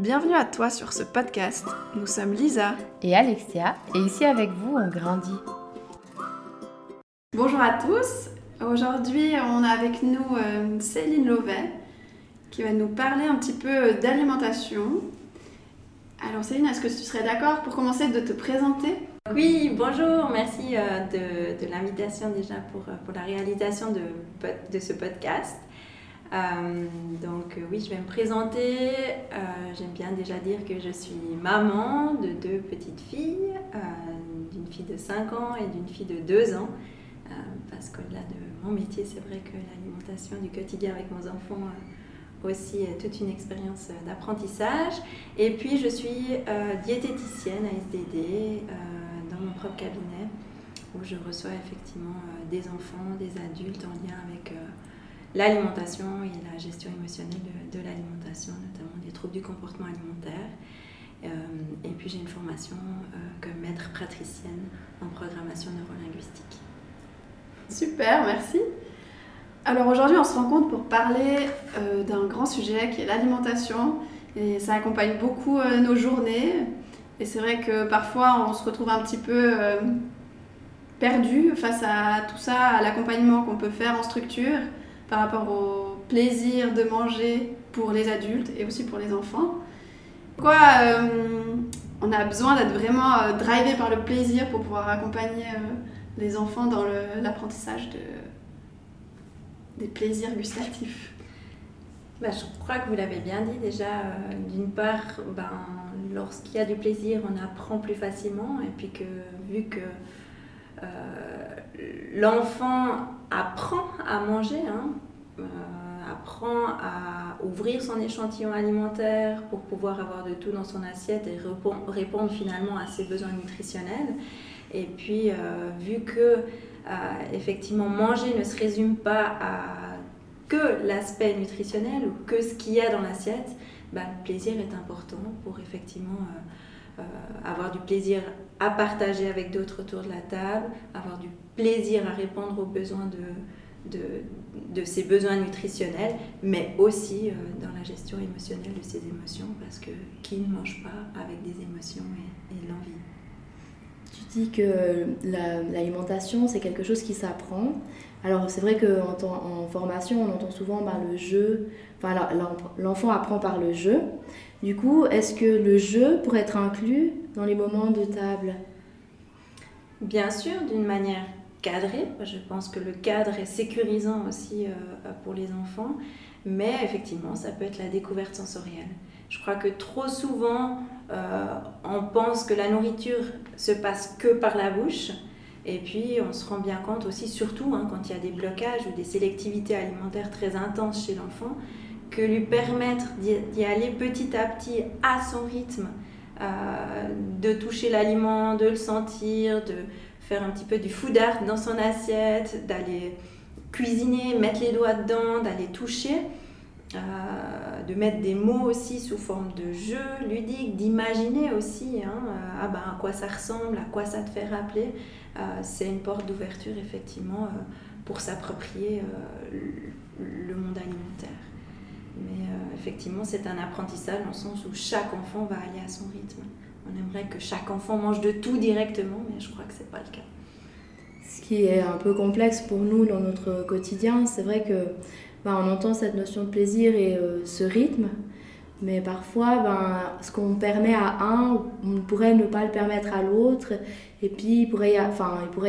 Bienvenue à toi sur ce podcast, nous sommes Lisa et Alexia, et ici avec vous on grandit. Bonjour à tous, aujourd'hui on a avec nous Céline Lovet qui va nous parler un petit peu d'alimentation. Alors Céline, est-ce que tu serais d'accord pour commencer de te présenter ? Oui, bonjour, merci de l'invitation déjà pour la réalisation de ce podcast. Oui, je vais me présenter. J'aime bien déjà dire que je suis maman de deux petites filles, d'une fille de 5 ans et d'une fille de 2 ans, parce qu'au-delà de mon métier, c'est vrai que l'alimentation du quotidien avec mes enfants aussi est toute une expérience d'apprentissage. Et puis, je suis diététicienne à SDD dans mon propre cabinet, où je reçois effectivement des enfants, des adultes en lien avec l'alimentation et la gestion émotionnelle de l'alimentation, notamment des troubles du comportement alimentaire. Et puis j'ai une formation comme maître praticienne en programmation neuro-linguistique. Super, merci. Alors aujourd'hui, on se rencontre pour parler d'un grand sujet qui est l'alimentation. Et ça accompagne beaucoup nos journées. Et c'est vrai que parfois, on se retrouve un petit peu perdu face à tout ça, à l'accompagnement qu'on peut faire en structure, par rapport au plaisir de manger pour les adultes et aussi pour les enfants. Pourquoi on a besoin d'être vraiment drivé par le plaisir pour pouvoir accompagner les enfants dans l'apprentissage des plaisirs gustatifs? Je crois que vous l'avez bien dit déjà. D'une part, lorsqu'il y a du plaisir, on apprend plus facilement. Et puis que vu que l'enfant apprend à manger, apprend à ouvrir son échantillon alimentaire pour pouvoir avoir de tout dans son assiette et répondre finalement à ses besoins nutritionnels. Et puis, vu que effectivement manger ne se résume pas que l'aspect nutritionnel ou que ce qu'il y a dans l'assiette, le plaisir est important pour effectivement avoir du plaisir à partager avec d'autres autour de la table, avoir du plaisir à répondre aux besoins de ses besoins nutritionnels, mais aussi dans la gestion émotionnelle de ses émotions, parce que qui ne mange pas avec des émotions et l'envie. Tu dis que l'alimentation, c'est quelque chose qui s'apprend. Alors c'est vrai qu'en formation, on entend souvent le jeu, l'enfant apprend par le jeu. Du coup, est-ce que le jeu pourrait être inclus dans les moments de table? Bien sûr, d'une manière cadrée. Je pense que le cadre est sécurisant aussi pour les enfants, mais effectivement, ça peut être la découverte sensorielle. Je crois que trop souvent, on pense que la nourriture se passe que par la bouche, et puis on se rend bien compte aussi, surtout quand il y a des blocages ou des sélectivités alimentaires très intenses chez l'enfant, que lui permettre d'y aller petit à petit à son rythme, de toucher l'aliment, de le sentir, de faire un petit peu du food art dans son assiette, d'aller cuisiner, mettre les doigts dedans, d'aller toucher, de mettre des mots aussi sous forme de jeu ludique, d'imaginer aussi à quoi ça ressemble, à quoi ça te fait rappeler. C'est une porte d'ouverture effectivement pour s'approprier le monde alimentaire. Mais effectivement, c'est un apprentissage dans le sens où chaque enfant va aller à son rythme. On aimerait que chaque enfant mange de tout directement, mais je crois que ce n'est pas le cas. Ce qui est un peu complexe pour nous dans notre quotidien, c'est vrai qu'on entend cette notion de plaisir et ce rythme, mais parfois, ce qu'on permet à un, on pourrait ne pas le permettre à l'autre, et puis il pourrait y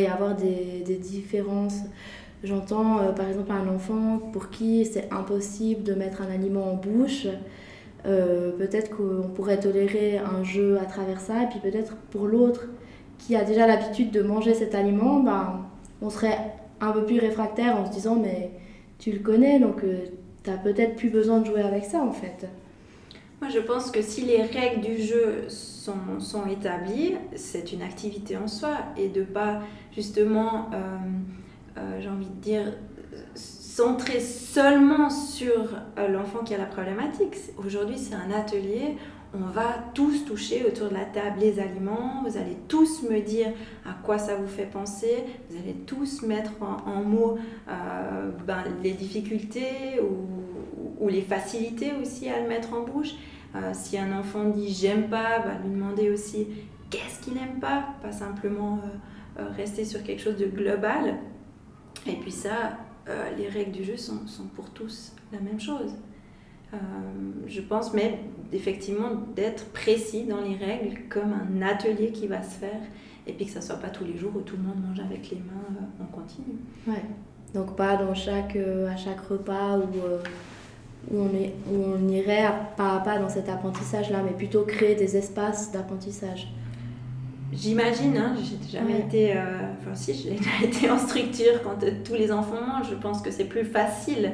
avoir des différences. J'entends par exemple un enfant pour qui c'est impossible de mettre un aliment en bouche. Peut-être qu'on pourrait tolérer un jeu à travers ça, et puis peut-être pour l'autre qui a déjà l'habitude de manger cet aliment, on serait un peu plus réfractaire en se disant mais tu le connais, donc t'as peut-être plus besoin de jouer avec ça en fait. Moi je pense que si les règles du jeu sont établies, c'est une activité en soi, et de pas justement j'ai envie de dire, centrer seulement sur l'enfant qui a la problématique. Aujourd'hui, c'est un atelier, on va tous toucher autour de la table les aliments, vous allez tous me dire à quoi ça vous fait penser, vous allez tous mettre en mots les difficultés ou les facilités aussi à le mettre en bouche. Si un enfant dit « j'aime pas », bah, lui demander aussi « qu'est-ce qu'il n'aime pas ?» Pas simplement rester sur quelque chose de global. Et puis ça, les règles du jeu sont pour tous la même chose. Je pense même effectivement d'être précis dans les règles comme un atelier qui va se faire et puis que ça ne soit pas tous les jours où tout le monde mange avec les mains en continu. Ouais. Donc pas dans à chaque repas où on irait pas à pas dans cet apprentissage-là, mais plutôt créer des espaces d'apprentissage. J'imagine, hein, j'ai jamais été... enfin si, j'ai déjà été en structure quand tous les enfants mangent, je pense que c'est plus facile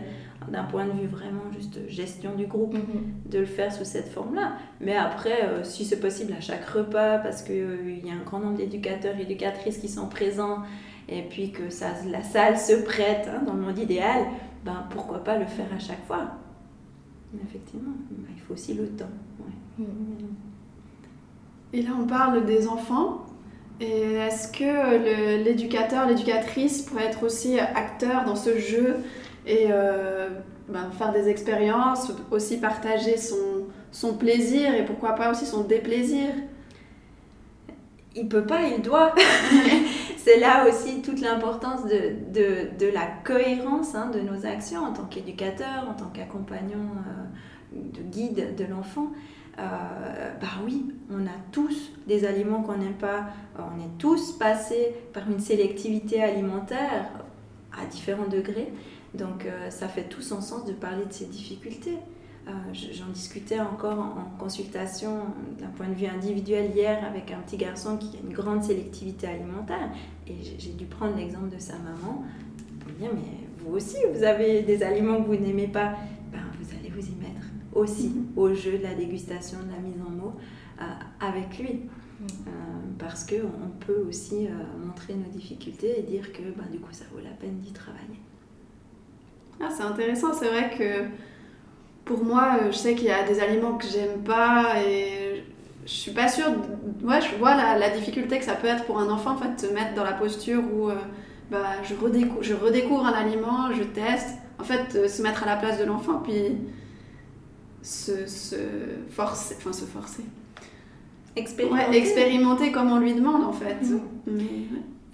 d'un point de vue vraiment juste gestion du groupe, de le faire sous cette forme-là. Mais après, si c'est possible à chaque repas, parce qu'il y a un grand nombre d'éducateurs et d'éducatrices qui sont présents, et puis que la salle se prête, hein, dans le monde idéal, ben, pourquoi pas le faire à chaque fois? Mais effectivement, ben, il faut aussi le temps. Ouais. Et là, on parle des enfants. Et est-ce que l'éducateur, l'éducatrice pourrait être aussi acteur dans ce jeu et ben, faire des expériences, aussi partager son plaisir et pourquoi pas aussi son déplaisir? Il peut pas, il doit. C'est là aussi toute l'importance de la cohérence, hein, de nos actions en tant qu'éducateur, en tant qu'accompagnant, de guide de l'enfant. Bah oui, on a tous des aliments qu'on n'aime pas, on est tous passés par une sélectivité alimentaire à différents degrés. Donc ça fait tout son sens de parler de ces difficultés. J'en discutais encore en consultation d'un point de vue individuel hier avec un petit garçon qui a une grande sélectivité alimentaire et j'ai dû prendre l'exemple de sa maman pour lui dire mais vous aussi vous avez des aliments que vous n'aimez pas, ben, vous allez vous y mettre aussi au jeu de la dégustation, de la mise en mots avec lui. Parce qu'on peut aussi montrer nos difficultés et dire que ben, du coup ça vaut la peine d'y travailler. Ah, c'est intéressant, c'est vrai que pour moi, je sais qu'il y a des aliments que j'aime pas et je suis pas sûre. Ouais, je vois la difficulté que ça peut être pour un enfant en fait, de se mettre dans la posture où bah, je redécouvre un aliment, je teste. En fait, se mettre à la place de l'enfant puis se forcer. Expérimenter. Ouais, expérimenter comme on lui demande en fait. Mais, ouais.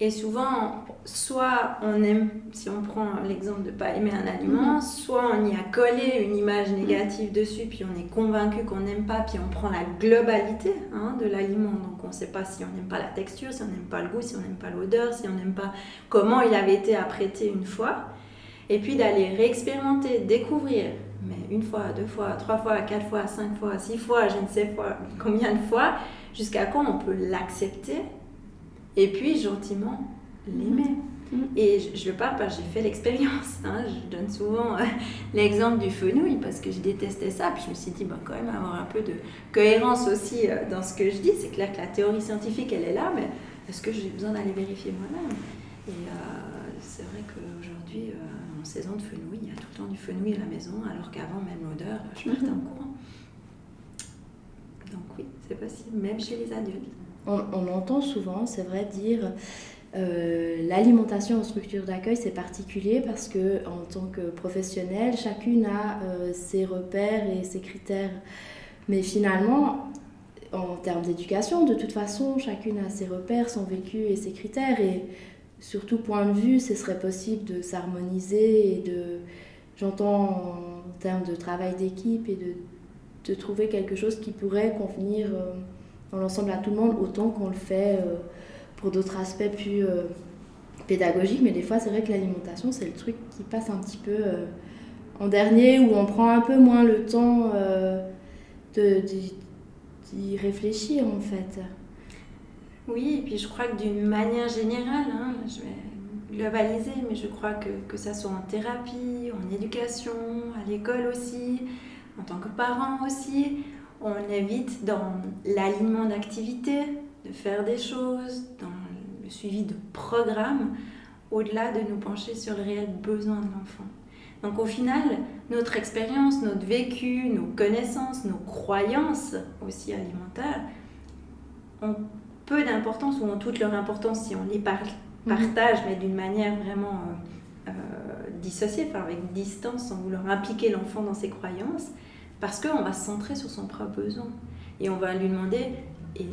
Et souvent, soit on aime, si on prend l'exemple de ne pas aimer un aliment, soit on y a collé une image négative dessus, puis on est convaincu qu'on n'aime pas, puis on prend la globalité, hein, de l'aliment. Donc on ne sait pas si on n'aime pas la texture, si on n'aime pas le goût, si on n'aime pas l'odeur, si on n'aime pas comment il avait été apprêté une fois. Et puis d'aller réexpérimenter, découvrir, mais une fois, deux fois, trois fois, quatre fois, cinq fois, six fois, je ne sais pas combien de fois, jusqu'à quand on peut l'accepter. Et puis, gentiment, l'aimer. Et je parle parce que j'ai fait l'expérience. Hein. Je donne souvent l'exemple du fenouil parce que je détestais ça. Puis je me suis dit, bah, quand même, avoir un peu de cohérence aussi dans ce que je dis. C'est clair que la théorie scientifique, elle est là, mais est-ce que j'ai besoin d'aller vérifier moi-même? Et c'est vrai qu'aujourd'hui, en saison de fenouil, il y a tout le temps du fenouil à la maison, alors qu'avant, même l'odeur, je partais en courant. Donc oui, c'est possible, même chez les adultes. On entend souvent, c'est vrai, dire l'alimentation en structure d'accueil, c'est particulier parce que en tant que professionnelle, chacune a ses repères et ses critères. Mais finalement, en termes d'éducation, de toute façon, chacune a ses repères, son vécu et ses critères. Et sur tout point de vue, ce serait possible de s'harmoniser et de, j'entends en termes de travail d'équipe et de trouver quelque chose qui pourrait convenir dans l'ensemble à tout le monde, autant qu'on le fait pour d'autres aspects plus pédagogiques. Mais des fois, c'est vrai que l'alimentation, c'est le truc qui passe un petit peu en dernier, où on prend un peu moins le temps d'y réfléchir, en fait. Oui, et puis je crois que d'une manière générale, hein, je vais globaliser, mais je crois que ça soit en thérapie, en éducation, à l'école aussi, en tant que parent aussi, on évite dans l'alignement d'activités, de faire des choses, dans le suivi de programmes, au-delà de nous pencher sur le réel besoin de l'enfant. Donc au final, notre expérience, notre vécu, nos connaissances, nos croyances aussi alimentaires ont peu d'importance ou ont toute leur importance si on les partage, mais d'une manière vraiment dissociée, enfin, avec distance, sans vouloir impliquer l'enfant dans ses croyances. parce qu'on va se centrer sur son propre besoin et on va lui demander et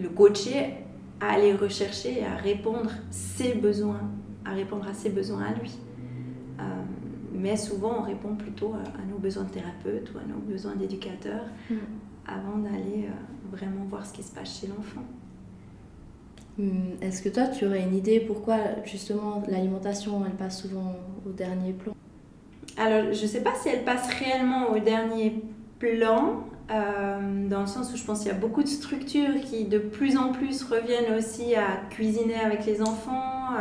le coacher à aller rechercher et à répondre ses besoins, à répondre à ses besoins à lui. Mais souvent on répond plutôt à nos besoins de thérapeute ou à nos besoins d'éducateur avant d'aller vraiment voir ce qui se passe chez l'enfant. Est-ce que toi tu aurais une idée pourquoi justement l'alimentation elle passe souvent au dernier plan? Alors je ne sais pas si elle passe réellement au dernier plan, dans le sens où je pense qu'il y a beaucoup de structures qui de plus en plus reviennent aussi à cuisiner avec les enfants,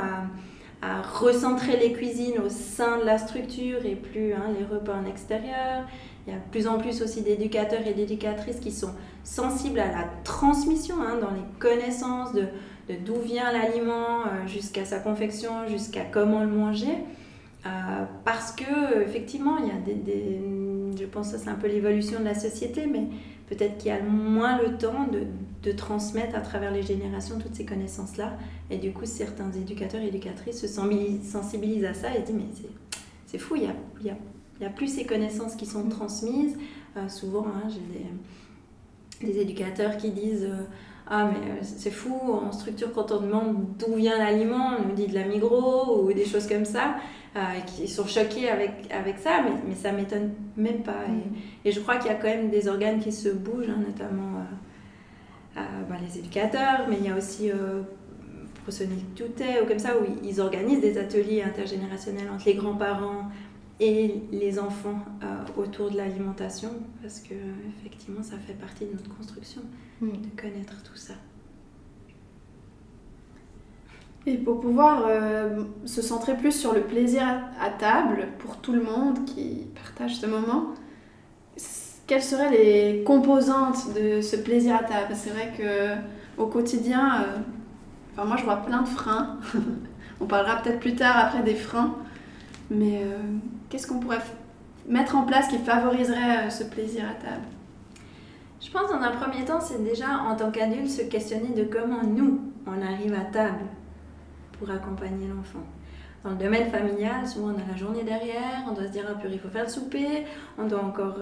à recentrer les cuisines au sein de la structure et plus les repas en extérieur. Il y a de plus en plus aussi d'éducateurs et d'éducatrices qui sont sensibles à la transmission dans les connaissances de d'où vient l'aliment jusqu'à sa confection, jusqu'à comment le manger. Parce que effectivement, il y a je pense que c'est un peu l'évolution de la société, mais peut-être qu'il y a moins le temps de transmettre à travers les générations toutes ces connaissances-là. Et du coup, certains éducateurs et éducatrices se sensibilisent à ça et disent « mais c'est fou, il n'y a plus ces connaissances qui sont transmises ». Souvent, j'ai des éducateurs qui disent ah mais c'est fou, en structure quand on demande d'où vient l'aliment, on nous dit de la Migros ou des choses comme ça, qui sont choqués avec ça, mais ça ne m'étonne même pas. Et je crois qu'il y a quand même des organes qui se bougent, notamment les éducateurs, mais il y a aussi Pro Senior Toutâge ou comme ça, où ils organisent des ateliers intergénérationnels entre les grands-parents et les enfants autour de l'alimentation, parce que effectivement ça fait partie de notre construction de connaître tout ça. Et pour pouvoir se centrer plus sur le plaisir à table pour tout le monde qui partage ce moment, quelles seraient les composantes de ce plaisir à table? C'est vrai que au quotidien, moi je vois plein de freins. On parlera peut-être plus tard après des freins, mais qu'est-ce qu'on pourrait mettre en place qui favoriserait ce plaisir à table? Je pense dans un premier temps, c'est déjà en tant qu'adulte se questionner de comment nous, on arrive à table pour accompagner l'enfant. Dans le domaine familial, souvent on a la journée derrière, on doit se dire « ah purée, il faut faire le souper », on doit encore,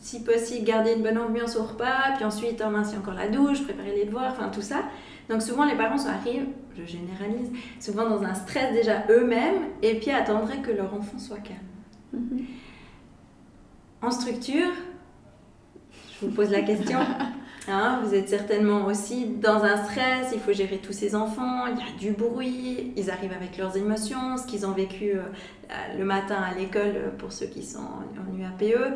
si possible, garder une bonne ambiance au repas, puis ensuite, c'est encore la douche, préparer les devoirs, enfin tout ça. Donc souvent les parents arrivent, je généralise, souvent dans un stress déjà eux-mêmes et puis attendraient que leur enfant soit calme. En structure, je vous pose la question, vous êtes certainement aussi dans un stress, il faut gérer tous ces enfants, il y a du bruit, ils arrivent avec leurs émotions, ce qu'ils ont vécu le matin à l'école pour ceux qui sont en UAPE.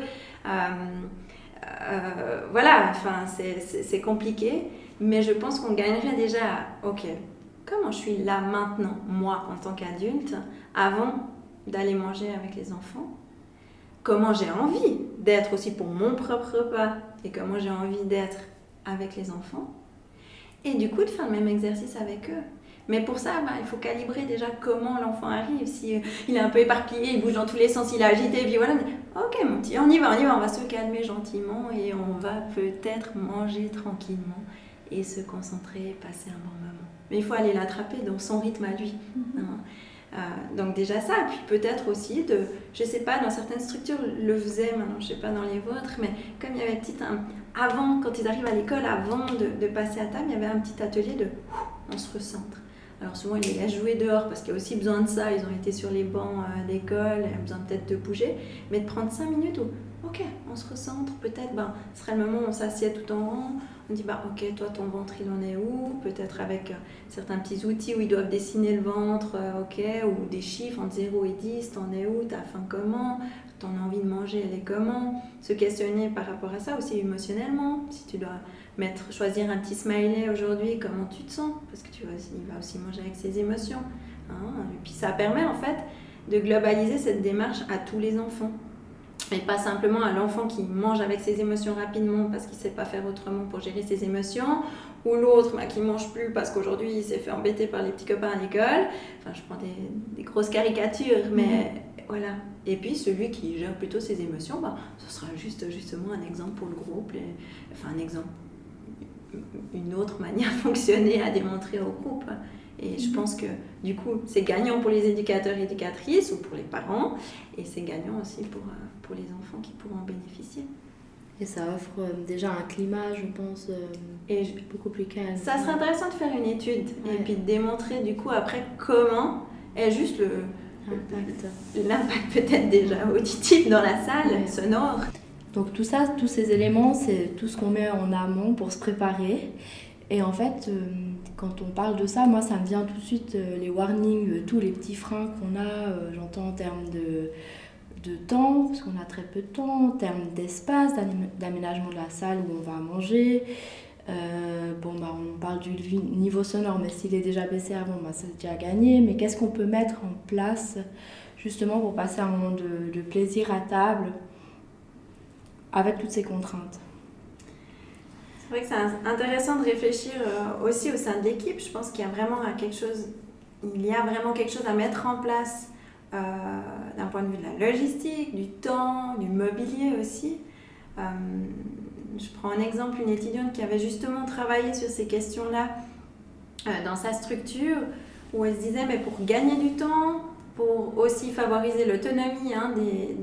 C'est compliqué. Mais je pense qu'on gagnerait déjà à, ok, comment je suis là maintenant, moi, en tant qu'adulte, avant d'aller manger avec les enfants? Comment j'ai envie d'être aussi pour mon propre repas et comment j'ai envie d'être avec les enfants? Et du coup, de faire le même exercice avec eux. Mais pour ça, il faut calibrer déjà comment l'enfant arrive. Si il est un peu éparpillé, il bouge dans tous les sens, il est agité, et puis voilà. Ok, mon petit, on y va, on va se calmer gentiment et on va peut-être manger tranquillement. Et se concentrer, passer un bon moment. Mais il faut aller l'attraper dans son rythme à lui. Donc déjà ça, puis peut-être aussi de, je sais pas, dans certaines structures le faisaient maintenant, je sais pas dans les vôtres, mais comme il y avait avant, quand ils arrivent à l'école, avant de passer à table, il y avait un petit atelier de, on se recentre. Alors souvent il y a joué dehors parce qu'il y a aussi besoin de ça, ils ont été sur les bancs d'école, il y a besoin peut-être de bouger, mais de prendre 5 minutes où, ok, on se recentre, peut-être, ce serait le moment où on s'assied tout en rond, on dit, ok, toi, ton ventre, il en est où? Peut-être avec certains petits outils où ils doivent dessiner le ventre, ou des chiffres entre 0 et 10, t'en es où? T'as faim comment? T'en as envie de manger, elle est comment? Se questionner par rapport à ça aussi émotionnellement. Si tu dois choisir un petit smiley aujourd'hui, comment tu te sens? Parce que il va aussi manger avec ses émotions. Et puis ça permet en fait de globaliser cette démarche à tous les enfants. Et pas simplement à l'enfant qui mange avec ses émotions rapidement parce qu'il ne sait pas faire autrement pour gérer ses émotions, ou l'autre qui ne mange plus parce qu'aujourd'hui il s'est fait embêter par les petits copains à l'école. Enfin, je prends des grosses caricatures, mais voilà. Et puis celui qui gère plutôt ses émotions, ce sera juste justement un exemple pour le groupe, une autre manière de fonctionner à démontrer au groupe. Et je pense que du coup, c'est gagnant pour les éducateurs et éducatrices ou pour les parents, et c'est gagnant aussi pour les enfants qui pourront en bénéficier. Et ça offre déjà un climat, je pense, et beaucoup plus calme. Ça serait intéressant de faire une étude et puis de démontrer du coup après comment est juste l'impact peut-être déjà auditif dans la salle, sonore. Donc tout ça, tous ces éléments, c'est tout ce qu'on met en amont pour se préparer. Et en fait, quand on parle de ça, moi ça me vient tout de suite les warnings, tous les petits freins qu'on a, j'entends en termes de temps, parce qu'on a très peu de temps, en termes d'espace, d'aménagement de la salle où on va manger. On parle du niveau sonore, mais s'il est déjà baissé avant, c'est déjà gagné. Mais qu'est-ce qu'on peut mettre en place justement pour passer un moment de plaisir à table avec toutes ces contraintes? C'est vrai que c'est intéressant de réfléchir aussi au sein de l'équipe. Je pense qu'il y a vraiment quelque chose à mettre en place d'un point de vue de la logistique, du temps, du mobilier aussi. Je prends un exemple, une étudiante qui avait justement travaillé sur ces questions-là dans sa structure, où elle se disait, mais pour gagner du temps, pour aussi favoriser l'autonomie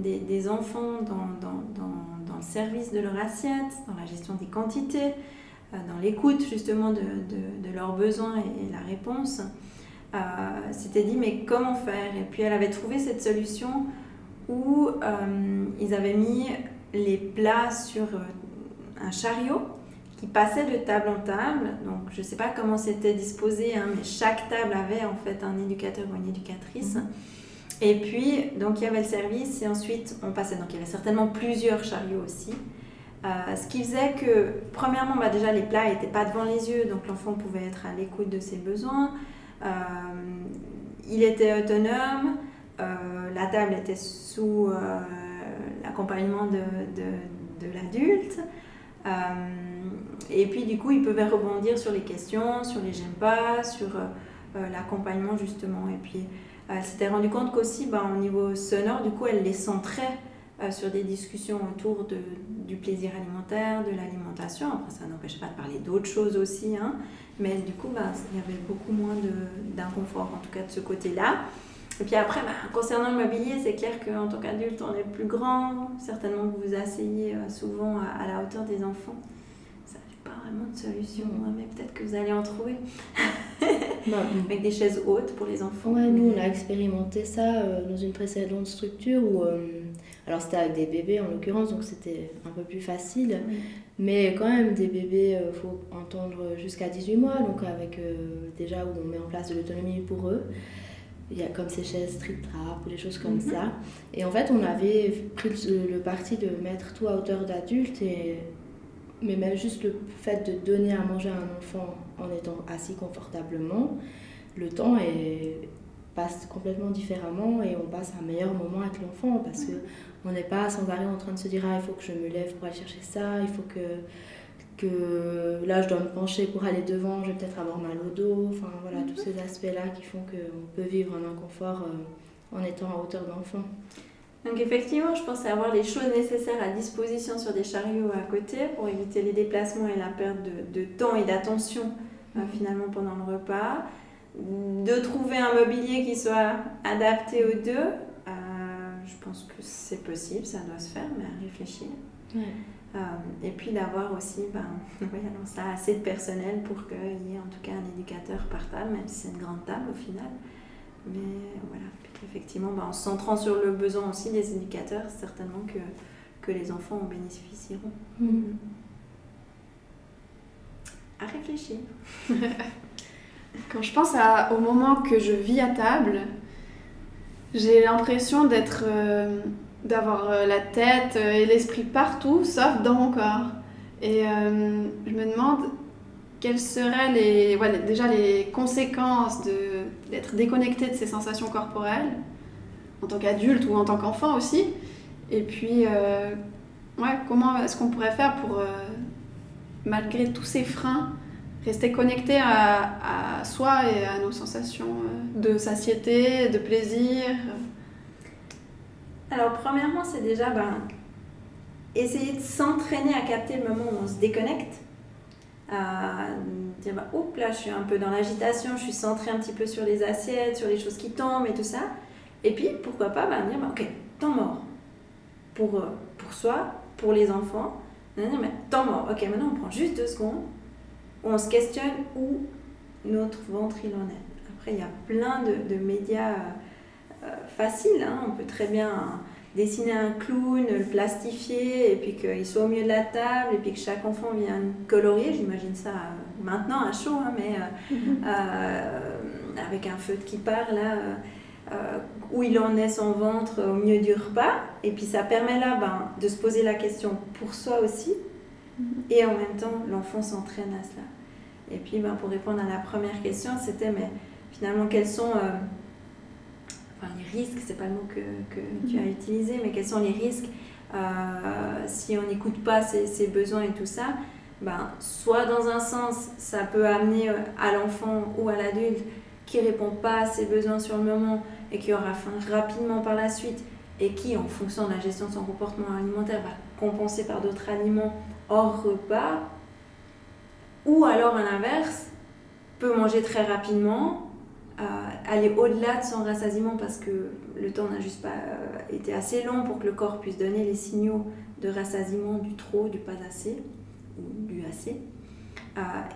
des enfants dans le service de leur assiette, dans la gestion des quantités, dans l'écoute justement de leurs besoins et la réponse, s'était dit, mais comment faire? Et puis elle avait trouvé cette solution où ils avaient mis les plats sur un chariot qui passait de table en table. Donc je ne sais pas comment c'était disposé, mais chaque table avait en fait un éducateur ou une éducatrice. Et puis donc il y avait le service et ensuite on passait. Donc il y avait certainement plusieurs chariots aussi. Ce qui faisait que premièrement déjà les plats n'étaient pas devant les yeux, donc l'enfant pouvait être à l'écoute de ses besoins. Il était autonome, la table était sous l'accompagnement de l'adulte. Et puis du coup ils pouvaient rebondir sur les questions, sur les j'aime pas, sur l'accompagnement justement. Et puis elle s'était rendue compte qu'aussi au niveau sonore, du coup elle les centrait sur des discussions autour du plaisir alimentaire, de l'alimentation. Après ça n'empêche pas de parler d'autres choses aussi, mais du coup il y avait beaucoup moins d'inconfort, en tout cas de ce côté-là. Et puis après, concernant le mobilier, c'est clair qu'en tant qu'adulte, on est plus grand. Certainement, vous vous asseyez souvent à la hauteur des enfants. Ça n'avait pas vraiment de solution, mais peut-être que vous allez en trouver. Avec des chaises hautes pour les enfants. Ouais, nous, on a expérimenté ça dans une précédente structure où... alors, c'était avec des bébés, en l'occurrence, donc c'était un peu plus facile. Oui. Mais quand même, des bébés, il faut entendre jusqu'à 18 mois. Donc, avec déjà où on met en place de l'autonomie pour eux. Il y a comme ces chaises Tripp Trapp, des choses comme ça. Et en fait, on avait pris le parti de mettre tout à hauteur d'adulte, mais même juste le fait de donner à manger à un enfant en étant assis confortablement, le temps passe complètement différemment et on passe un meilleur moment avec l'enfant parce qu'on n'est pas sans arrêt en train de se dire « Ah, il faut que je me lève pour aller chercher ça, il faut que là je dois me pencher pour aller devant, je vais peut-être avoir mal au dos », enfin voilà, tous ces aspects-là qui font qu'on peut vivre un inconfort en étant à hauteur d'enfant. Donc effectivement, je pense avoir les choses nécessaires à disposition sur des chariots à côté pour éviter les déplacements et la perte de temps et d'attention finalement pendant le repas, de trouver un mobilier qui soit adapté aux deux, je pense que c'est possible, ça doit se faire, mais à réfléchir. Ouais. Et puis d'avoir aussi assez de personnel pour qu'il y ait en tout cas un éducateur par table, même si c'est une grande table au final. Mais voilà, puis effectivement, en se centrant sur le besoin aussi des éducateurs, certainement que les enfants en bénéficieront. À réfléchir. Quand je pense au moment que je vis à table, j'ai l'impression d'être... d'avoir la tête et l'esprit partout, sauf dans mon corps. Et je me demande quelles seraient les conséquences d'être déconnectée de ces sensations corporelles, en tant qu'adulte ou en tant qu'enfant aussi. Et puis, comment est-ce qu'on pourrait faire pour, malgré tous ces freins, rester connecté à soi et à nos sensations de satiété, de plaisir. Alors premièrement, c'est déjà essayer de s'entraîner à capter le moment où on se déconnecte. à dire bah, oups là je suis un peu dans l'agitation, je suis centrée un petit peu sur les assiettes, sur les choses qui tombent et tout ça. Et puis pourquoi pas bah, dire bah, ok, temps mort pour soi, pour les enfants, bah, dire, bah, temps mort, ok maintenant on prend juste 2 secondes, on se questionne où notre ventre il en est. Après il y a plein de médias faciles, hein. On peut très bien dessiner un clown, le plastifier et puis qu'il soit au milieu de la table et puis que chaque enfant vienne colorier, j'imagine ça maintenant à chaud, hein, mais avec un feutre qui part là, où il en est son ventre au milieu du repas, et puis ça permet là ben, de se poser la question pour soi aussi, et en même temps l'enfant s'entraîne à cela. Et puis ben, pour répondre à la première question, c'était mais finalement quels sont... Enfin, les risques, c'est pas le mot que tu as utilisé, mais quels sont les risques si on n'écoute pas ses besoins et tout ça, ben, soit dans un sens, ça peut amener à l'enfant ou à l'adulte qui répond pas à ses besoins sur le moment et qui aura faim rapidement par la suite et qui, en fonction de la gestion de son comportement alimentaire, va compenser par d'autres aliments hors repas, ou alors à l'inverse, peut manger très rapidement, aller au-delà de son rassasiement parce que le temps n'a juste pas été assez long pour que le corps puisse donner les signaux de rassasiement du trop, du pas assez ou du assez,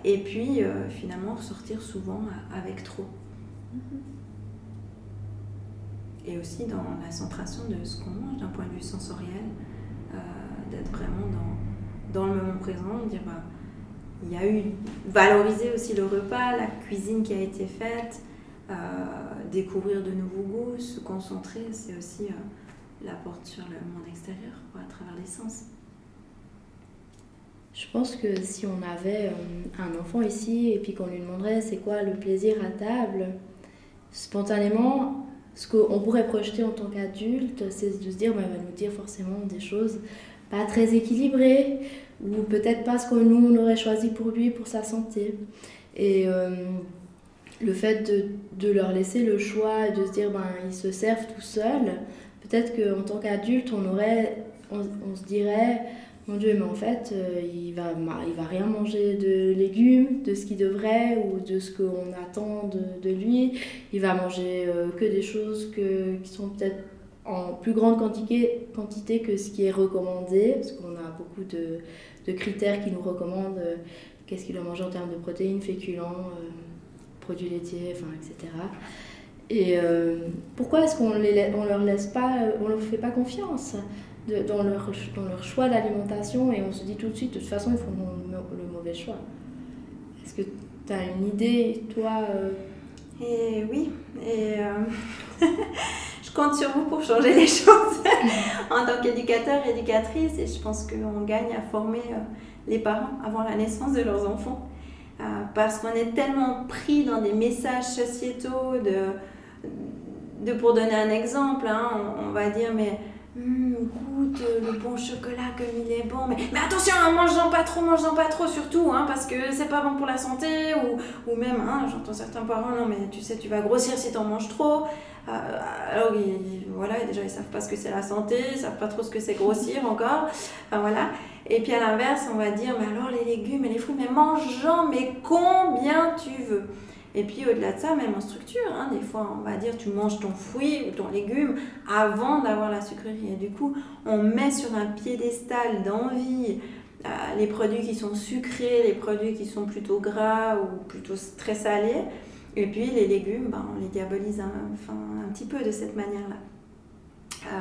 et puis finalement ressortir souvent avec trop. Et aussi dans la centration de ce qu'on mange d'un point de vue sensoriel, d'être vraiment dans le moment présent, de dire bah, il y a eu valoriser aussi le repas, la cuisine qui a été faite, découvrir de nouveaux goûts, se concentrer, c'est aussi la porte sur le monde extérieur, quoi, à travers les sens. Je pense que si on avait un enfant ici et puis qu'on lui demanderait c'est quoi le plaisir à table, spontanément, ce qu'on pourrait projeter en tant qu'adulte, c'est de se dire, bah, elle va nous dire forcément des choses pas très équilibrées, ou peut-être pas ce que nous on aurait choisi pour lui, pour sa santé. Et le fait de leur laisser le choix et de se dire ben, ils se servent tout seuls, peut-être qu'en tant qu'adulte on se dirait mon Dieu, mais en fait il va rien manger de légumes, de ce qu'il devrait ou de ce qu'on attend de lui, il va manger que des choses qui sont peut-être en plus grande quantité que ce qui est recommandé, parce qu'on a beaucoup de critères qui nous recommandent qu'est-ce qu'il doit manger en termes de protéines, féculents, produits laitiers, enfin, etc. Et pourquoi est-ce qu'on leur fait pas confiance dans leur choix d'alimentation, et on se dit tout de suite, de toute façon, ils font le mauvais choix. Est-ce que tu as une idée, toi Et oui, et je compte sur vous pour changer les choses en tant qu'éducateur, éducatrice, et je pense qu'on gagne à former les parents avant la naissance de leurs enfants. Parce qu'on est tellement pris dans des messages sociétaux pour donner un exemple, hein, on va dire mais goûte le bon chocolat comme il est bon, mais attention, hein, mange-en pas trop surtout, hein, parce que c'est pas bon pour la santé, ou même, hein, j'entends certains parents, non mais tu sais tu vas grossir si t'en manges trop, alors voilà, déjà ils savent pas ce que c'est la santé, ils savent pas trop ce que c'est grossir encore, enfin voilà. Et puis à l'inverse, on va dire, mais alors les légumes et les fruits, mais mange-en, mais combien tu veux. Et puis au-delà de ça, même en structure, hein, des fois on va dire, tu manges ton fruit ou ton légume avant d'avoir la sucrerie. Et du coup, on met sur un piédestal d'envie les produits qui sont sucrés, les produits qui sont plutôt gras ou plutôt très salés. Et puis les légumes, ben, on les diabolise un petit peu de cette manière-là.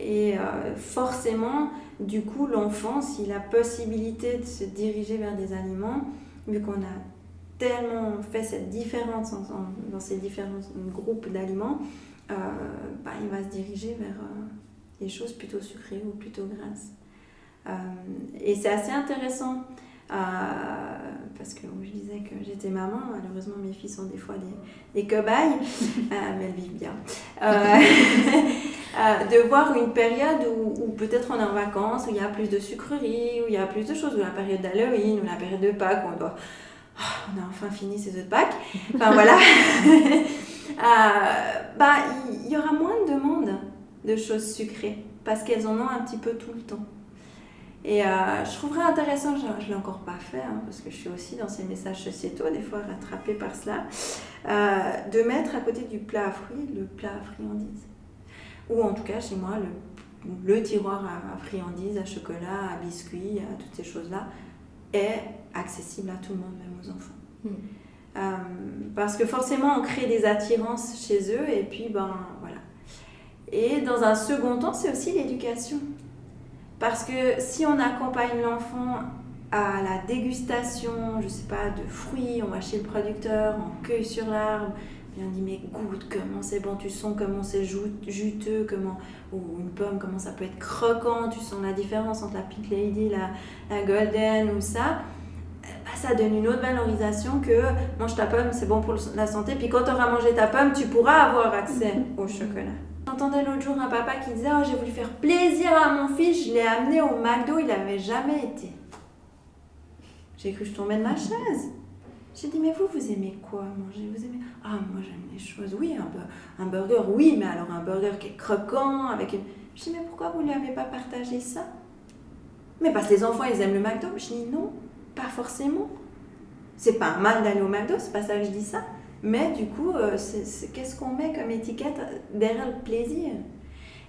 Et forcément, du coup, l'enfant, s'il a possibilité de se diriger vers des aliments, vu qu'on a tellement fait cette différence dans ces différents groupes d'aliments, bah, il va se diriger vers des choses plutôt sucrées ou plutôt grasses. Et c'est assez intéressant, parce que je disais que j'étais maman, malheureusement mes filles sont des fois des cobayes, mais elles vivent bien. De voir une période où peut-être on est en vacances, où il y a plus de sucreries, où il y a plus de choses, ou la période d'Halloween, ou la période de Pâques, où on a enfin fini ces œufs de Pâques, enfin voilà, bah, il y aura moins de demandes de choses sucrées, parce qu'elles en ont un petit peu tout le temps. Et je trouverais intéressant, je ne l'ai encore pas fait, hein, parce que je suis aussi dans ces messages sociétaux, des fois rattrapée par cela, de mettre à côté du plat à fruits le plat à friandises. Ou en tout cas, chez moi, le tiroir à friandises, à chocolat, à biscuits, à toutes ces choses-là, est accessible à tout le monde, même aux enfants. Mmh. Parce que forcément, on crée des attirances chez eux, et puis, ben, voilà. Et dans un second temps, c'est aussi l'éducation. Parce que si on accompagne l'enfant à la dégustation, je sais pas, de fruits, on va chez le producteur, on cueille sur l'arbre, puis on dit mais goûte, comment c'est bon, tu sens comment c'est juteux, comment, ou une pomme, comment ça peut être croquant, tu sens la différence entre la Pink Lady, la Golden ou ça, bah, ça donne une autre valorisation que mange ta pomme, c'est bon pour la santé, puis quand tu auras mangé ta pomme, tu pourras avoir accès au chocolat. J'entendais l'autre jour un papa qui disait « Oh, j'ai voulu faire plaisir à mon fils, je l'ai amené au McDo, il n'avait jamais été. » J'ai cru que je tombais de ma chaise. J'ai dit « Mais vous, vous aimez quoi manger? Vous aimez... » « Ah, moi j'aime les choses, oui, un burger, oui, mais alors un burger qui est croquant, avec une... » Je dis « Mais pourquoi vous ne lui avez pas partagé ça ?»« Mais parce que les enfants, ils aiment le McDo. » Je dis « Non, pas forcément. C'est pas mal d'aller au McDo, c'est pas ça que je dis ça. » Mais du coup, qu'est-ce qu'on met comme étiquette derrière le plaisir?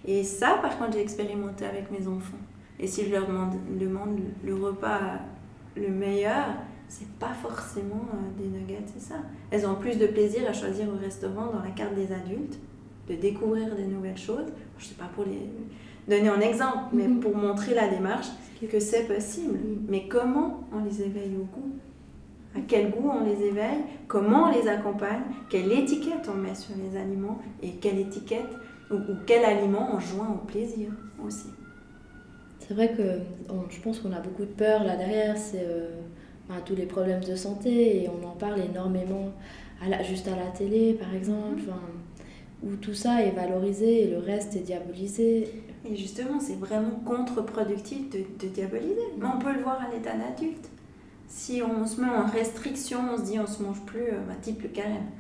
Et ça, par contre, j'ai expérimenté avec mes enfants. Et si je leur demande le repas le meilleur, c'est pas forcément des nuggets, c'est ça. Elles ont plus de plaisir à choisir au restaurant dans la carte des adultes, de découvrir des nouvelles choses. Je sais pas pour les donner en exemple, mais pour montrer la démarche que c'est possible. Mais comment on les éveille au goût? À quel goût on les éveille, comment on les accompagne, quelle étiquette on met sur les aliments et quelle étiquette ou quel aliment on joint au plaisir aussi. C'est vrai que je pense qu'on a beaucoup de peur là derrière, c'est tous les problèmes de santé et on en parle énormément juste à la télé par exemple, où tout ça est valorisé et le reste est diabolisé. Et justement, c'est vraiment contre-productif de diaboliser, mais on peut le voir à l'état d'adulte. Si on se met en restriction, on se dit on se mange plus, type le carême,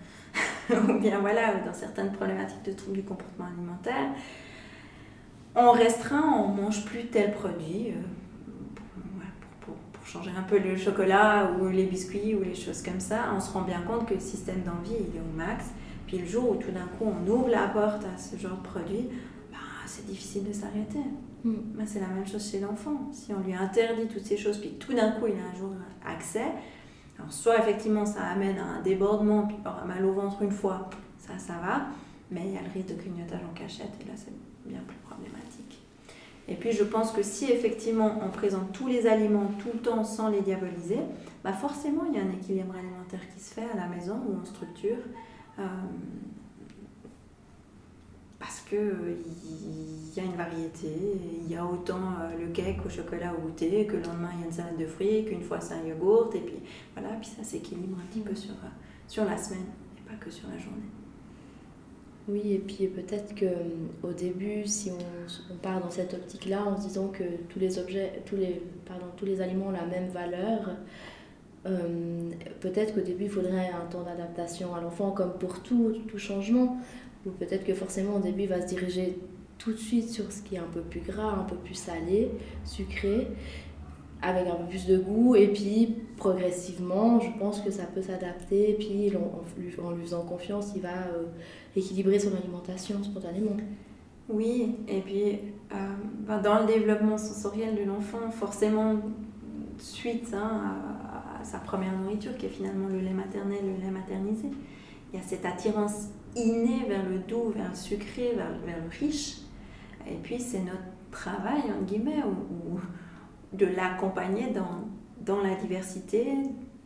ou bien voilà, ou dans certaines problématiques de troubles du comportement alimentaire, on restreint, on mange plus tel produit, pour changer un peu le chocolat ou les biscuits ou les choses comme ça, on se rend bien compte que le système d'envie il est au max, puis le jour où tout d'un coup on ouvre la porte à ce genre de produit, c'est difficile de s'arrêter. Ben, c'est la même chose chez l'enfant. Si on lui interdit toutes ces choses, puis tout d'un coup, il a un jour accès, alors soit effectivement ça amène à un débordement, puis alors, mal au ventre une fois, ça va, mais il y a le risque de grignotage en cachette, et là c'est bien plus problématique. Et puis je pense que si effectivement on présente tous les aliments tout le temps sans les diaboliser, ben, forcément il y a un équilibre alimentaire qui se fait à la maison où on structure. Parce qu'il y a une variété, il y a autant le cake au chocolat au goûter, que le lendemain il y a une salade de fruits, qu'une fois c'est un yogourt, et puis voilà, puis ça s'équilibre un petit peu sur la semaine, et pas que sur la journée. Oui, et puis peut-être qu'au début, si on part dans cette optique-là, en se disant que tous les aliments ont la même valeur, peut-être qu'au début il faudrait un temps d'adaptation à l'enfant, comme pour tout changement. Ou peut-être que forcément au début il va se diriger tout de suite sur ce qui est un peu plus gras, un peu plus salé, sucré, avec un peu plus de goût. Et puis progressivement, je pense que ça peut s'adapter. Et puis en lui faisant confiance, il va équilibrer son alimentation spontanément. Oui, et puis dans le développement sensoriel de l'enfant, forcément suite à sa première nourriture qui est finalement le lait maternel, le lait maternisé, il y a cette attirance innée vers le doux, vers le sucré, vers le riche. Et puis c'est notre travail, entre guillemets, ou de l'accompagner dans la diversité,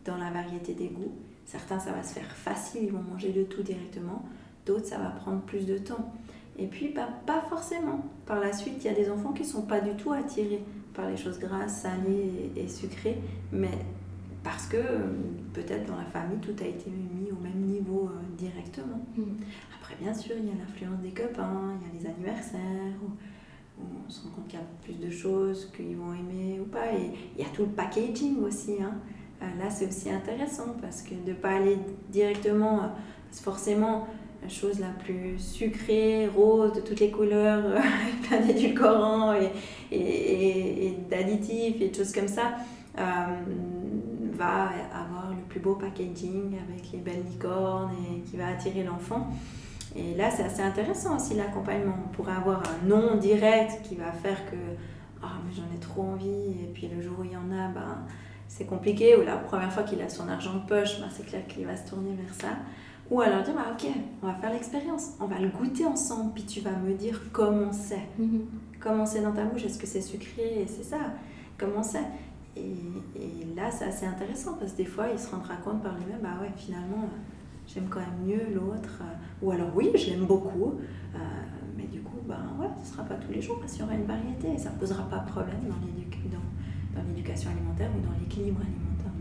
dans la variété des goûts. Certains, ça va se faire facile, ils vont manger de tout directement. D'autres, ça va prendre plus de temps. Et puis, pas forcément. Par la suite, il y a des enfants qui ne sont pas du tout attirés par les choses grasses, salées et sucrées, mais parce que peut-être dans la famille, tout a été mis au même niveau directement. Après, bien sûr, il y a l'influence des copains, il y a les anniversaires, où on se rend compte qu'il y a plus de choses qu'ils vont aimer ou pas. Et il y a tout le packaging aussi. Là, c'est aussi intéressant parce que de ne pas aller directement, forcément, la chose la plus sucrée, rose, de toutes les couleurs, plein d'édulcorants et d'additifs et de choses comme ça, va avoir le plus beau packaging avec les belles licornes et qui va attirer l'enfant. Et là, c'est assez intéressant aussi l'accompagnement. On pourrait avoir un nom direct qui va faire que « Ah, mais j'en ai trop envie » et puis le jour où il y en a, ben, c'est compliqué. Ou la première fois qu'il a son argent de poche, ben, c'est clair qu'il va se tourner vers ça. Ou alors dire bah, « Ok, on va faire l'expérience, on va le goûter ensemble, puis tu vas me dire comment c'est. Comment c'est dans ta bouche, est-ce que c'est sucré, c'est ça, comment c'est ?» Et là, c'est assez intéressant parce que des fois, il se rendra compte par lui-même, bah ouais, finalement, j'aime quand même mieux l'autre. Ou alors, oui, je l'aime beaucoup, mais du coup, bah ouais, ce ne sera pas tous les jours parce qu'il y aura une variété et ça ne posera pas de problème dans l'éducation alimentaire ou dans l'équilibre alimentaire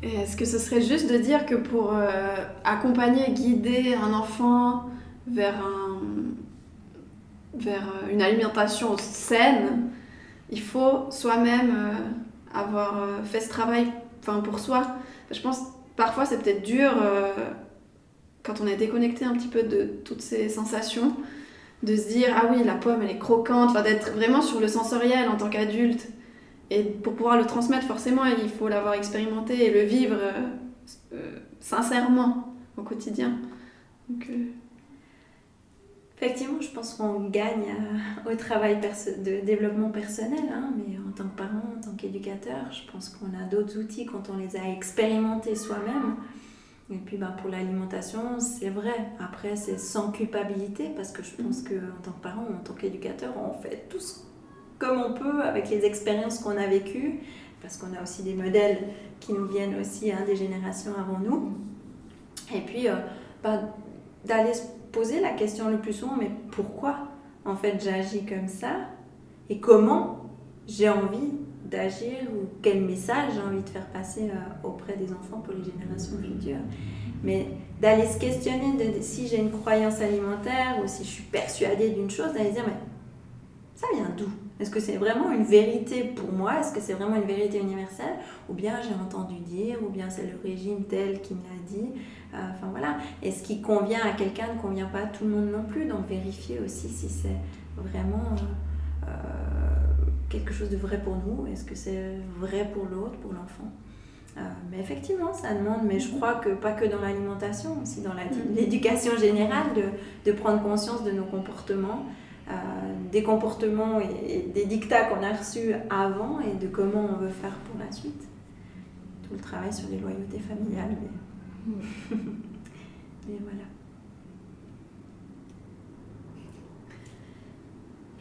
de l'enfant. Et est-ce que ce serait juste de dire que pour accompagner et guider un enfant vers une alimentation saine, il faut soi-même avoir fait ce travail pour soi. Je pense parfois c'est peut-être dur quand on est déconnecté un petit peu de toutes ces sensations, de se dire ah oui la pomme elle est croquante, d'être vraiment sur le sensoriel en tant qu'adulte. Et pour pouvoir le transmettre forcément il faut l'avoir expérimenté et le vivre sincèrement au quotidien. Donc, effectivement, je pense qu'on gagne au travail de développement personnel, hein, mais en tant que parent, en tant qu'éducateur, je pense qu'on a d'autres outils quand on les a expérimentés soi-même. Et puis ben, pour l'alimentation, c'est vrai. Après, c'est sans culpabilité parce que je pense qu'en tant que parent, en tant qu'éducateur, on fait tout comme on peut avec les expériences qu'on a vécues parce qu'on a aussi des modèles qui nous viennent aussi hein, des générations avant nous. Et puis, d'aller poser la question le plus souvent, mais pourquoi en fait j'agis comme ça et comment j'ai envie d'agir ou quel message j'ai envie de faire passer auprès des enfants pour les générations futures. Mais d'aller se questionner de si j'ai une croyance alimentaire ou si je suis persuadée d'une chose, d'aller dire mais ça vient d'où? Est-ce que c'est vraiment une vérité pour moi? Est-ce que c'est vraiment une vérité universelle? Ou bien j'ai entendu dire, ou bien c'est le régime tel qui me l'a dit. Enfin voilà. Et ce qui convient à quelqu'un ne convient pas à tout le monde non plus. Donc vérifier aussi si c'est vraiment quelque chose de vrai pour nous. Est-ce que c'est vrai pour l'autre, pour l'enfant? Mais effectivement, ça demande, mais je crois que pas que dans l'alimentation, aussi dans l'éducation générale, de prendre conscience de nos comportements. Des comportements et des dictats qu'on a reçus avant et de comment on veut faire pour la suite. Tout le travail sur les loyautés familiales. Mais, mais voilà.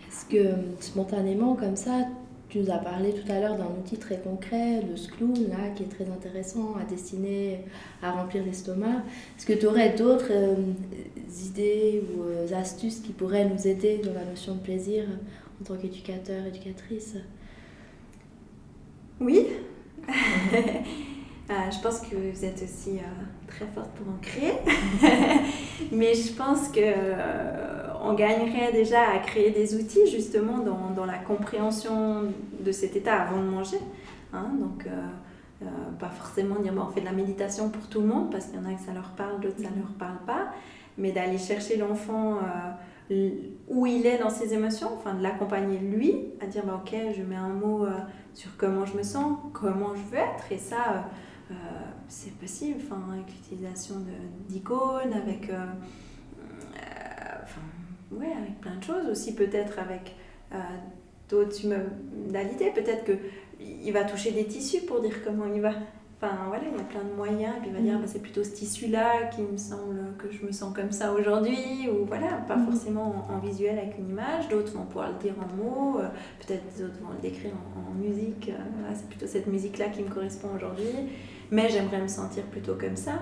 Est-ce que spontanément, comme ça, tu nous as parlé tout à l'heure d'un outil très concret, de ce clown là, qui est très intéressant à dessiner, à remplir l'estomac. Est-ce que tu aurais d'autres idées ou astuces qui pourraient nous aider dans la notion de plaisir en tant qu'éducateur, éducatrice? Oui. Je pense que vous êtes aussi très forte pour en créer. Mais je pense que on gagnerait déjà à créer des outils justement dans la compréhension de cet état avant de manger. Hein, donc, pas forcément dire bon, on fait de la méditation pour tout le monde parce qu'il y en a que ça leur parle, d'autres ça leur parle pas. Mais d'aller chercher l'enfant où il est dans ses émotions, enfin de l'accompagner lui, à dire bah, ok, je mets un mot sur comment je me sens, comment je veux être. Et ça, c'est possible enfin, avec l'utilisation d'icônes, avec... ouais, avec plein de choses, aussi peut-être avec d'autres modalités, peut-être qu'il va toucher des tissus pour dire comment il va. Enfin voilà, il y a plein de moyens, et puis il va dire bah, c'est plutôt ce tissu-là qui me semble que je me sens comme ça aujourd'hui, ou voilà, pas forcément en visuel avec une image, d'autres vont pouvoir le dire en mots, peut-être d'autres vont le décrire en musique, voilà, c'est plutôt cette musique-là qui me correspond aujourd'hui, mais j'aimerais me sentir plutôt comme ça.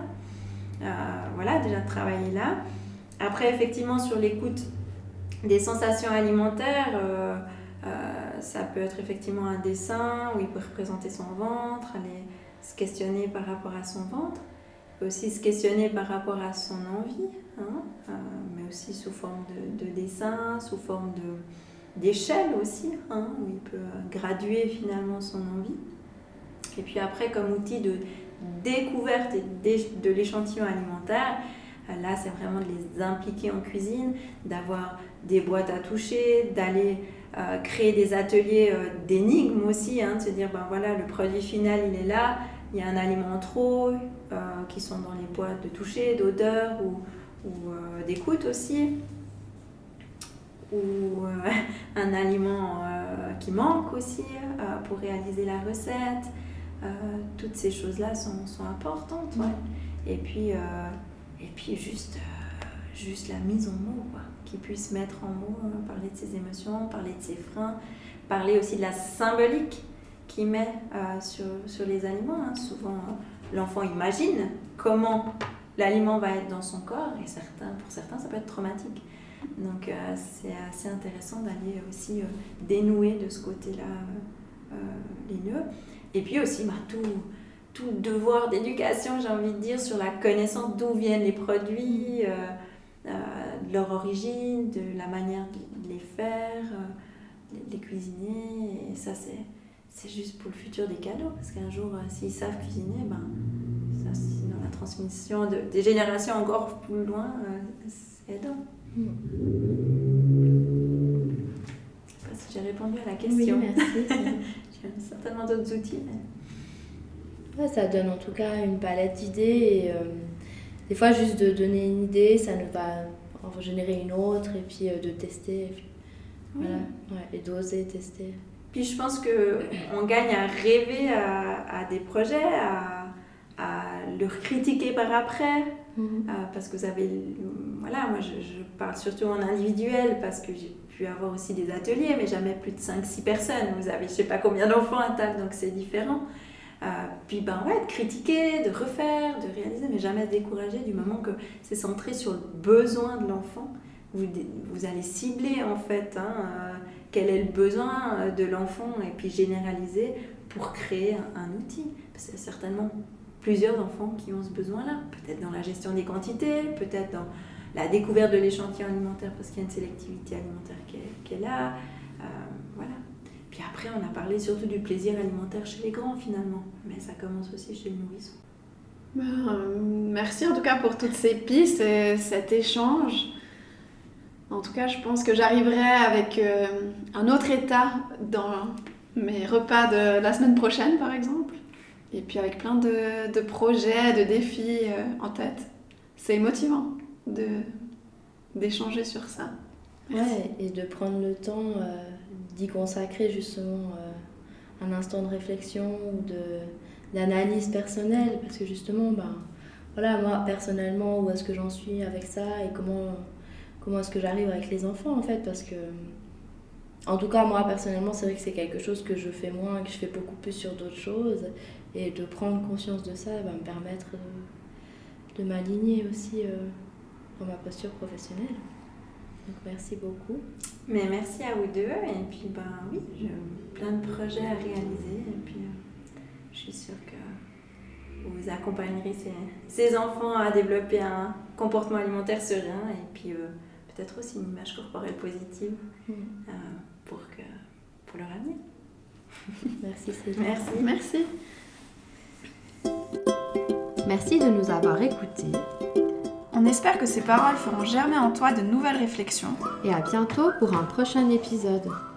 Voilà, déjà travailler là. Après, effectivement, sur l'écoute des sensations alimentaires, ça peut être effectivement un dessin où il peut représenter son ventre, aller se questionner par rapport à son ventre, il peut aussi se questionner par rapport à son envie, hein, mais aussi sous forme de dessin, sous forme d'échelle aussi, hein, où il peut graduer finalement son envie. Et puis après, comme outil de découverte et de l'échantillon alimentaire, Là, c'est vraiment de les impliquer en cuisine, d'avoir des boîtes à toucher, d'aller créer des ateliers d'énigmes aussi, hein, de se dire, ben voilà, le produit final, il est là, il y a un aliment en trop, qui sont dans les boîtes de toucher, d'odeur ou d'écoute aussi, ou un aliment qui manque aussi pour réaliser la recette. Toutes ces choses-là sont importantes. Ouais. Et puis juste la mise en mots, qu'ils puissent mettre en mots, parler de ses émotions, parler de ses freins, parler aussi de la symbolique qu'il met sur les aliments. Hein. Souvent, l'enfant imagine comment l'aliment va être dans son corps, et pour certains, ça peut être traumatique. Donc, c'est assez intéressant d'aller aussi dénouer de ce côté-là les nœuds. Et puis aussi, tout devoir d'éducation, j'ai envie de dire, sur la connaissance d'où viennent les produits, de leur origine, de la manière de les faire, de les cuisiner. Et ça, c'est juste pour le futur des cadeaux. Parce qu'un jour, s'ils savent cuisiner, ça, c'est dans la transmission des générations encore plus loin, c'est aidant. Je ne sais pas si j'ai répondu à la question. Oui, merci. J'ai certainement d'autres outils, mais... Ouais, ça donne en tout cas une palette d'idées et des fois juste de donner une idée, ça nous va en générer une autre, et puis de tester, et puis, voilà, ouais, et d'oser tester. Puis je pense qu'on gagne à rêver à des projets, à le critiquer par après, parce que vous avez, voilà, moi je parle surtout en individuel parce que j'ai pu avoir aussi des ateliers, mais jamais plus de 5-6 personnes, vous avez je sais pas combien d'enfants à table, donc c'est différent. Puis de critiquer, de refaire, de réaliser, mais jamais se décourager du moment que c'est centré sur le besoin de l'enfant. Vous allez cibler en fait quel est le besoin de l'enfant et puis généraliser pour créer un outil. Parce qu'il y a certainement plusieurs enfants qui ont ce besoin-là, peut-être dans la gestion des quantités, peut-être dans la découverte de l'échantillon alimentaire parce qu'il y a une sélectivité alimentaire qui est là. Voilà. Puis après, on a parlé surtout du plaisir alimentaire chez les grands, finalement. Mais ça commence aussi chez le nourrisson. Merci en tout cas pour toutes ces pistes et cet échange. En tout cas, je pense que j'arriverai avec un autre état dans mes repas de la semaine prochaine, par exemple. Et puis avec plein de projets, de défis en tête. C'est motivant d'échanger sur ça. Merci. Ouais, et de prendre le temps... d'y consacrer justement un instant de réflexion ou d'analyse personnelle, parce que justement, voilà, moi personnellement, où est-ce que j'en suis avec ça et comment est-ce que j'arrive avec les enfants en fait, parce que, en tout cas moi personnellement, c'est vrai que c'est quelque chose que je fais moins, que je fais beaucoup plus sur d'autres choses, et de prendre conscience de ça va me permettre de m'aligner aussi dans ma posture professionnelle. Donc, merci beaucoup. Mais merci à vous deux. Et puis, oui, j'ai plein de projets à réaliser. Et puis, je suis sûre que vous accompagnerez ces enfants à développer un comportement alimentaire serein. Et puis, peut-être aussi une image corporelle positive pour leur avenir. Merci, Céline. Merci. Merci de nous avoir écoutés. On espère que ces paroles feront germer en toi de nouvelles réflexions. Et à bientôt pour un prochain épisode.